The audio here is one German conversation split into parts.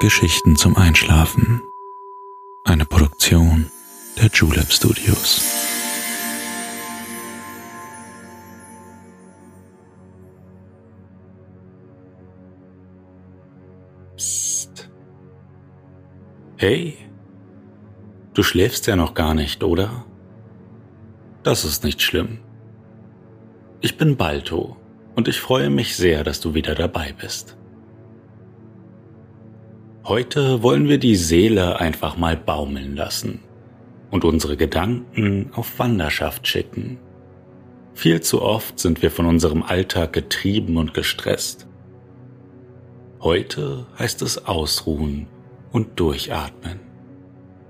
Geschichten zum Einschlafen. Eine Produktion der Julep Studios. Psst. Hey, du schläfst ja noch gar nicht, oder? Das ist nicht schlimm. Ich bin Balto und ich freue mich sehr, dass du wieder dabei bist. Heute wollen wir die Seele einfach mal baumeln lassen und unsere Gedanken auf Wanderschaft schicken. Viel zu oft sind wir von unserem Alltag getrieben und gestresst. Heute heißt es ausruhen und durchatmen.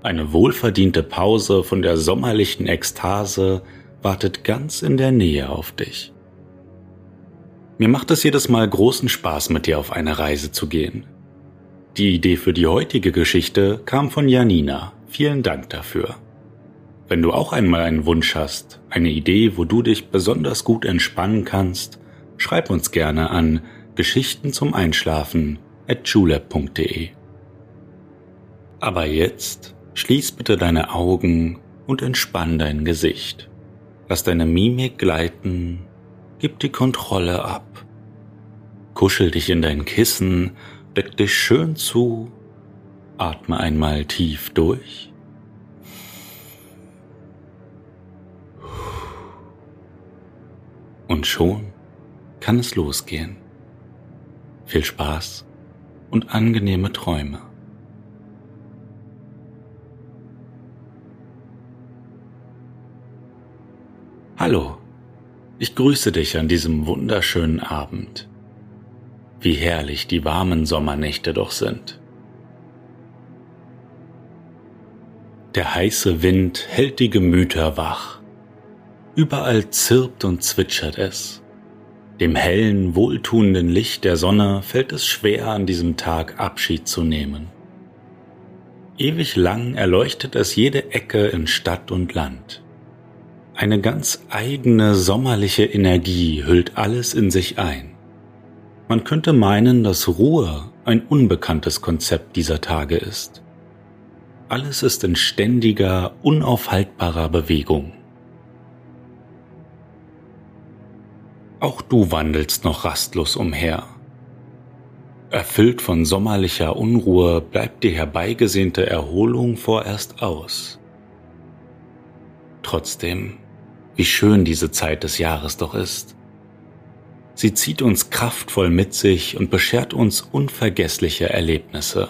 Eine wohlverdiente Pause von der sommerlichen Ekstase wartet ganz in der Nähe auf dich. Mir macht es jedes Mal großen Spaß, mit dir auf eine Reise zu gehen. Die Idee für die heutige Geschichte kam von Janina. Vielen Dank dafür. Wenn du auch einmal einen Wunsch hast, eine Idee, wo du dich besonders gut entspannen kannst, schreib uns gerne an geschichtenzumeInschlafen@julep.de. Aber jetzt schließ bitte deine Augen und entspann dein Gesicht. Lass deine Mimik gleiten, gib die Kontrolle ab. Kuschel dich in dein Kissen, deck dich schön zu, atme einmal tief durch und schon kann es losgehen. Viel Spaß und angenehme Träume. Hallo, ich grüße dich an diesem wunderschönen Abend. Wie herrlich die warmen Sommernächte doch sind. Der heiße Wind hält die Gemüter wach. Überall zirpt und zwitschert es. Dem hellen, wohltuenden Licht der Sonne fällt es schwer, an diesem Tag Abschied zu nehmen. Ewig lang erleuchtet es jede Ecke in Stadt und Land. Eine ganz eigene sommerliche Energie hüllt alles in sich ein. Man könnte meinen, dass Ruhe ein unbekanntes Konzept dieser Tage ist. Alles ist in ständiger, unaufhaltbarer Bewegung. Auch du wandelst noch rastlos umher. Erfüllt von sommerlicher Unruhe bleibt die herbeigesehnte Erholung vorerst aus. Trotzdem, wie schön diese Zeit des Jahres doch ist. Sie zieht uns kraftvoll mit sich und beschert uns unvergessliche Erlebnisse.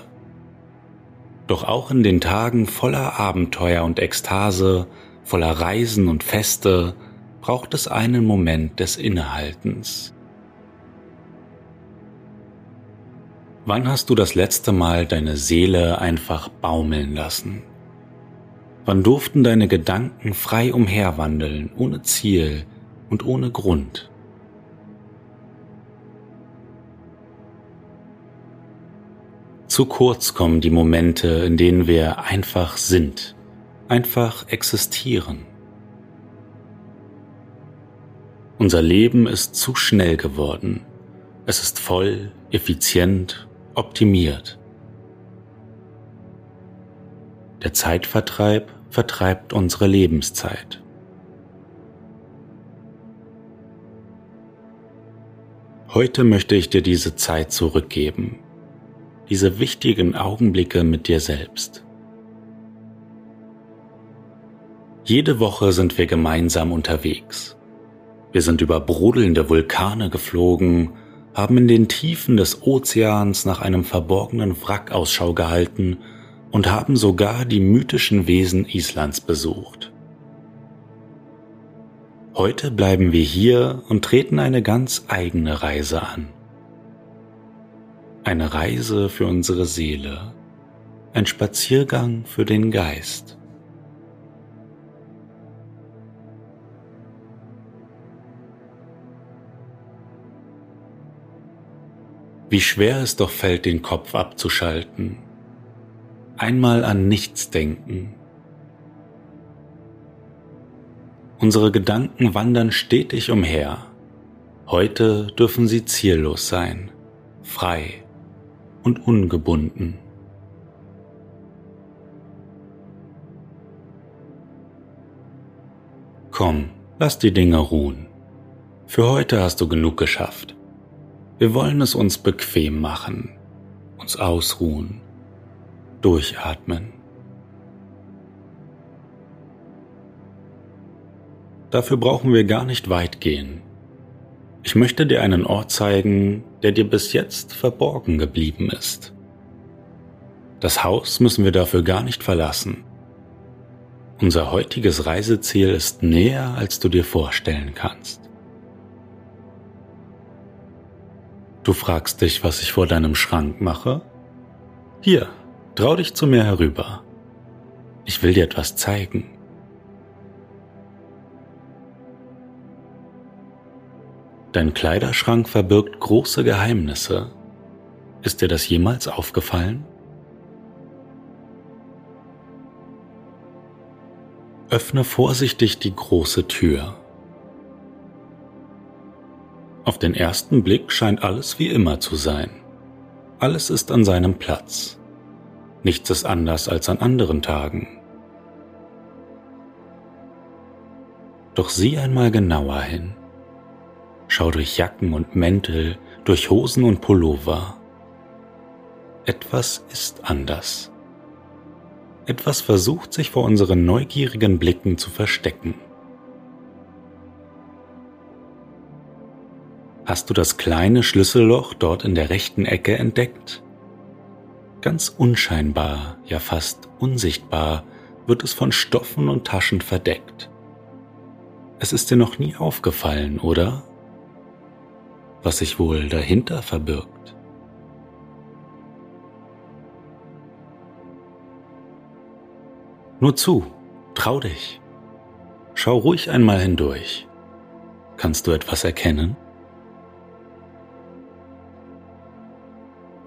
Doch auch in den Tagen voller Abenteuer und Ekstase, voller Reisen und Feste, braucht es einen Moment des Innehaltens. Wann hast du das letzte Mal deine Seele einfach baumeln lassen? Wann durften deine Gedanken frei umherwandeln, ohne Ziel und ohne Grund? Zu kurz kommen die Momente, in denen wir einfach sind, einfach existieren. Unser Leben ist zu schnell geworden. Es ist voll, effizient, optimiert. Der Zeitvertreib vertreibt unsere Lebenszeit. Heute möchte ich dir diese Zeit zurückgeben. Diese wichtigen Augenblicke mit dir selbst. Jede Woche sind wir gemeinsam unterwegs. Wir sind über brodelnde Vulkane geflogen, haben in den Tiefen des Ozeans nach einem verborgenen Wrack Ausschau gehalten und haben sogar die mythischen Wesen Islands besucht. Heute bleiben wir hier und treten eine ganz eigene Reise an. Eine Reise für unsere Seele, ein Spaziergang für den Geist. Wie schwer es doch fällt, den Kopf abzuschalten. Einmal an nichts denken. Unsere Gedanken wandern stetig umher. Heute dürfen sie ziellos sein, frei und ungebunden. Komm, lass die Dinge ruhen. Für heute hast du genug geschafft. Wir wollen es uns bequem machen, uns ausruhen, durchatmen. Dafür brauchen wir gar nicht weit gehen. Ich möchte dir einen Ort zeigen, der dir bis jetzt verborgen geblieben ist. Das Haus müssen wir dafür gar nicht verlassen. Unser heutiges Reiseziel ist näher, als du dir vorstellen kannst. Du fragst dich, was ich vor deinem Schrank mache? Hier, trau dich zu mir herüber. Ich will dir etwas zeigen. Dein Kleiderschrank verbirgt große Geheimnisse. Ist dir das jemals aufgefallen? Öffne vorsichtig die große Tür. Auf den ersten Blick scheint alles wie immer zu sein. Alles ist an seinem Platz. Nichts ist anders als an anderen Tagen. Doch sieh einmal genauer hin. Schau durch Jacken und Mäntel, durch Hosen und Pullover. Etwas ist anders. Etwas versucht sich vor unseren neugierigen Blicken zu verstecken. Hast du das kleine Schlüsselloch dort in der rechten Ecke entdeckt? Ganz unscheinbar, ja fast unsichtbar, wird es von Stoffen und Taschen verdeckt. Es ist dir noch nie aufgefallen, oder? Was sich wohl dahinter verbirgt. Nur zu, trau dich. Schau ruhig einmal hindurch. Kannst du etwas erkennen?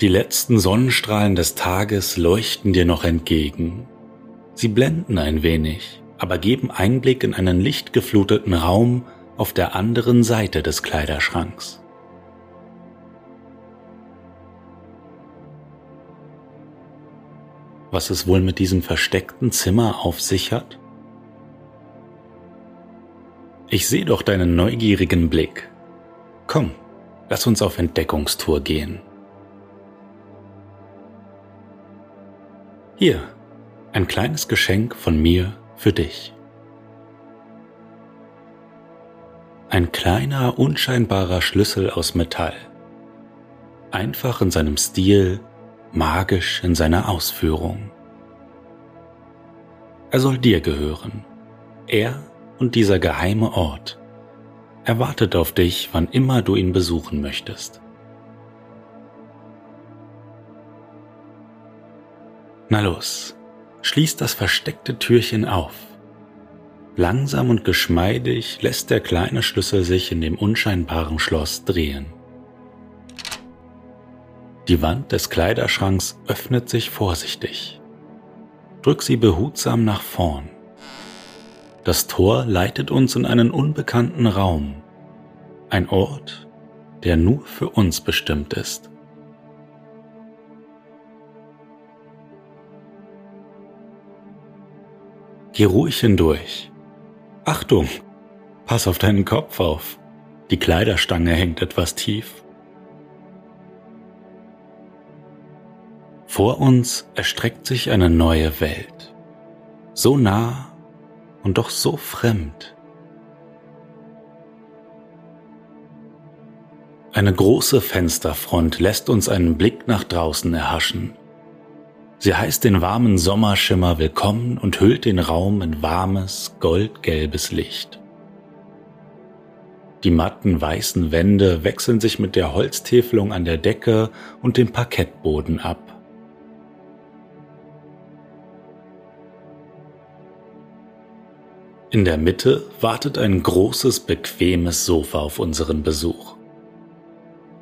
Die letzten Sonnenstrahlen des Tages leuchten dir noch entgegen. Sie blenden ein wenig, aber geben Einblick in einen lichtgefluteten Raum auf der anderen Seite des Kleiderschranks. Was es wohl mit diesem versteckten Zimmer auf sich hat? Ich sehe doch deinen neugierigen Blick. Komm, lass uns auf Entdeckungstour gehen. Hier, ein kleines Geschenk von mir für dich. Ein kleiner, unscheinbarer Schlüssel aus Metall. Einfach in seinem Stil, magisch in seiner Ausführung. Er soll dir gehören. Er und dieser geheime Ort. Er wartet auf dich, wann immer du ihn besuchen möchtest. Na los, schließ das versteckte Türchen auf. Langsam und geschmeidig lässt der kleine Schlüssel sich in dem unscheinbaren Schloss drehen. Die Wand des Kleiderschranks öffnet sich vorsichtig. Drück sie behutsam nach vorn. Das Tor leitet uns in einen unbekannten Raum. Ein Ort, der nur für uns bestimmt ist. Geh ruhig hindurch. Achtung! Pass auf deinen Kopf auf. Die Kleiderstange hängt etwas tief. Vor uns erstreckt sich eine neue Welt, so nah und doch so fremd. Eine große Fensterfront lässt uns einen Blick nach draußen erhaschen. Sie heißt den warmen Sommerschimmer willkommen und hüllt den Raum in warmes, goldgelbes Licht. Die matten weißen Wände wechseln sich mit der Holztäfelung an der Decke und dem Parkettboden ab. In der Mitte wartet ein großes, bequemes Sofa auf unseren Besuch.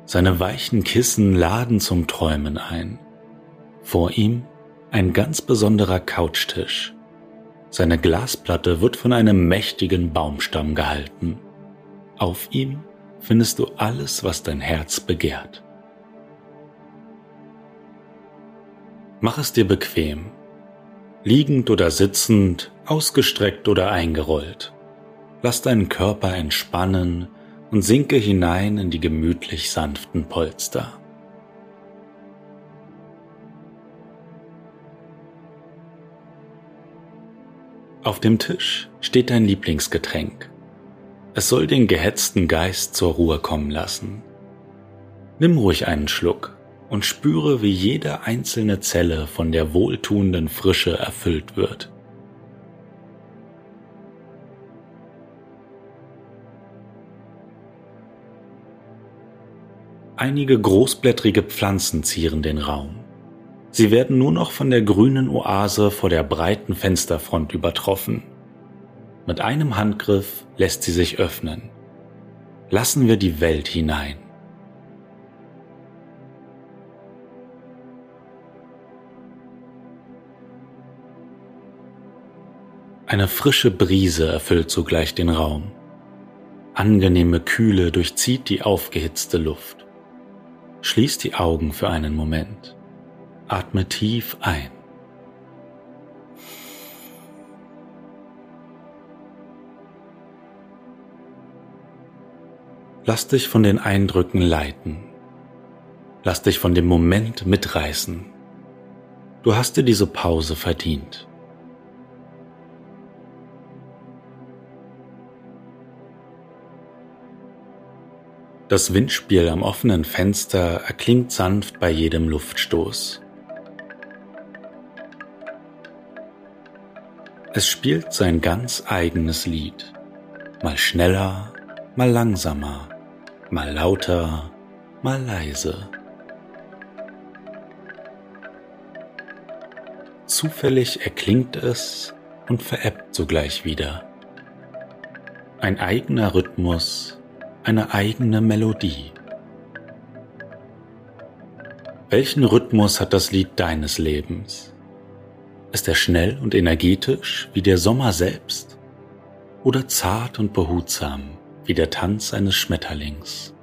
Seine weichen Kissen laden zum Träumen ein. Vor ihm ein ganz besonderer Couchtisch. Seine Glasplatte wird von einem mächtigen Baumstamm gehalten. Auf ihm findest du alles, was dein Herz begehrt. Mach es dir bequem. Liegend oder sitzend, ausgestreckt oder eingerollt. Lass deinen Körper entspannen und sinke hinein in die gemütlich sanften Polster. Auf dem Tisch steht dein Lieblingsgetränk. Es soll den gehetzten Geist zur Ruhe kommen lassen. Nimm ruhig einen Schluck und spüre, wie jede einzelne Zelle von der wohltuenden Frische erfüllt wird. Einige großblättrige Pflanzen zieren den Raum. Sie werden nur noch von der grünen Oase vor der breiten Fensterfront übertroffen. Mit einem Handgriff lässt sie sich öffnen. Lassen wir die Welt hinein. Eine frische Brise erfüllt sogleich den Raum. Angenehme Kühle durchzieht die aufgehitzte Luft. Schließ die Augen für einen Moment. Atme tief ein. Lass dich von den Eindrücken leiten. Lass dich von dem Moment mitreißen. Du hast dir diese Pause verdient. Das Windspiel am offenen Fenster erklingt sanft bei jedem Luftstoß. Es spielt sein ganz eigenes Lied, mal schneller, mal langsamer, mal lauter, mal leise. Zufällig erklingt es und verebbt sogleich wieder. Ein eigener Rhythmus, eine eigene Melodie. Welchen Rhythmus hat das Lied deines Lebens? Ist er schnell und energetisch wie der Sommer selbst oder zart und behutsam wie der Tanz eines Schmetterlings?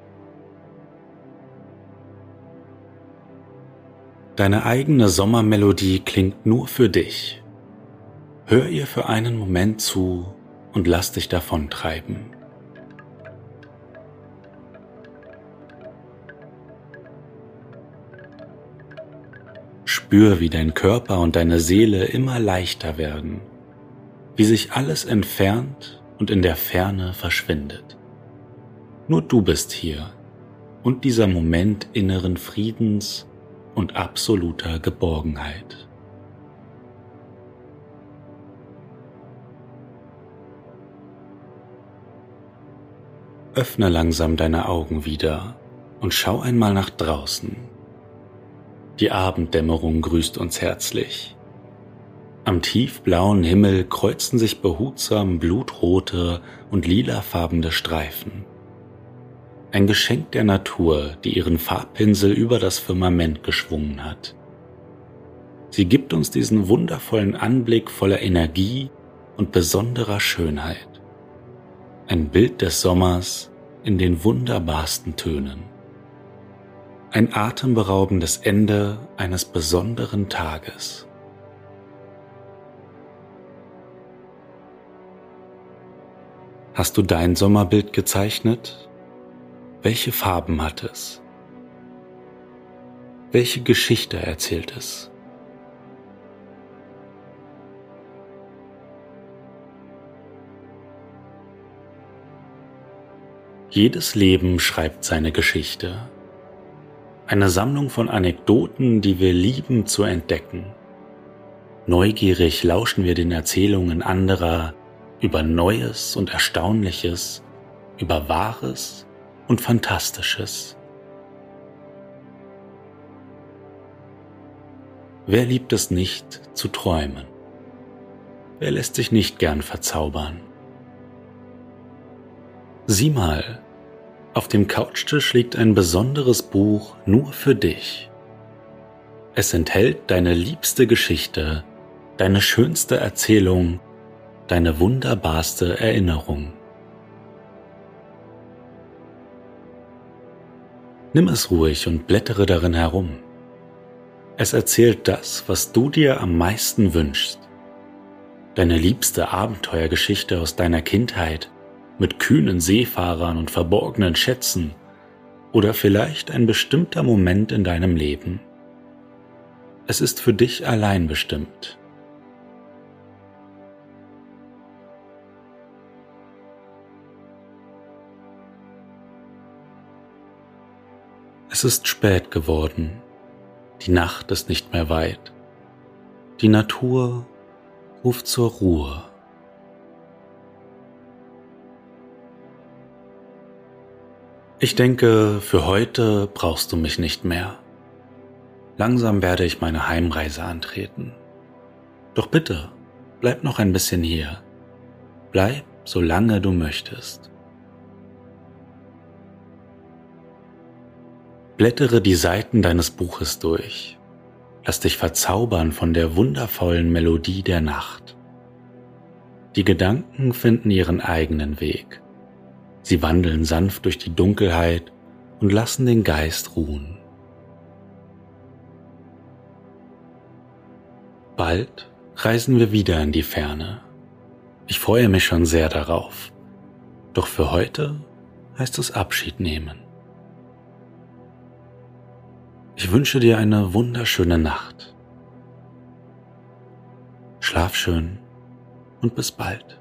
Deine eigene Sommermelodie klingt nur für dich. Hör ihr für einen Moment zu und lass dich davontreiben. Spür, wie dein Körper und deine Seele immer leichter werden, wie sich alles entfernt und in der Ferne verschwindet. Nur du bist hier und dieser Moment inneren Friedens und absoluter Geborgenheit. Öffne langsam deine Augen wieder und schau einmal nach draußen. Die Abenddämmerung grüßt uns herzlich. Am tiefblauen Himmel kreuzen sich behutsam blutrote und lilafarbene Streifen. Ein Geschenk der Natur, die ihren Farbpinsel über das Firmament geschwungen hat. Sie gibt uns diesen wundervollen Anblick voller Energie und besonderer Schönheit. Ein Bild des Sommers in den wunderbarsten Tönen. Ein atemberaubendes Ende eines besonderen Tages. Hast du dein Sommerbild gezeichnet? Welche Farben hat es? Welche Geschichte erzählt es? Jedes Leben schreibt seine Geschichte. Eine Sammlung von Anekdoten, die wir lieben zu entdecken. Neugierig lauschen wir den Erzählungen anderer über Neues und Erstaunliches, über Wahres und Fantastisches. Wer liebt es nicht, zu träumen? Wer lässt sich nicht gern verzaubern? Sieh mal! Auf dem Couchtisch liegt ein besonderes Buch nur für dich. Es enthält deine liebste Geschichte, deine schönste Erzählung, deine wunderbarste Erinnerung. Nimm es ruhig und blättere darin herum. Es erzählt das, was du dir am meisten wünschst. Deine liebste Abenteuergeschichte aus deiner Kindheit, mit kühnen Seefahrern und verborgenen Schätzen oder vielleicht ein bestimmter Moment in deinem Leben. Es ist für dich allein bestimmt. Es ist spät geworden, die Nacht ist nicht mehr weit, die Natur ruft zur Ruhe. Ich denke, für heute brauchst du mich nicht mehr. Langsam werde ich meine Heimreise antreten. Doch bitte, bleib noch ein bisschen hier. Bleib, solange du möchtest. Blättere die Seiten deines Buches durch. Lass dich verzaubern von der wundervollen Melodie der Nacht. Die Gedanken finden ihren eigenen Weg. Sie wandeln sanft durch die Dunkelheit und lassen den Geist ruhen. Bald reisen wir wieder in die Ferne. Ich freue mich schon sehr darauf. Doch für heute heißt es Abschied nehmen. Ich wünsche dir eine wunderschöne Nacht. Schlaf schön und bis bald.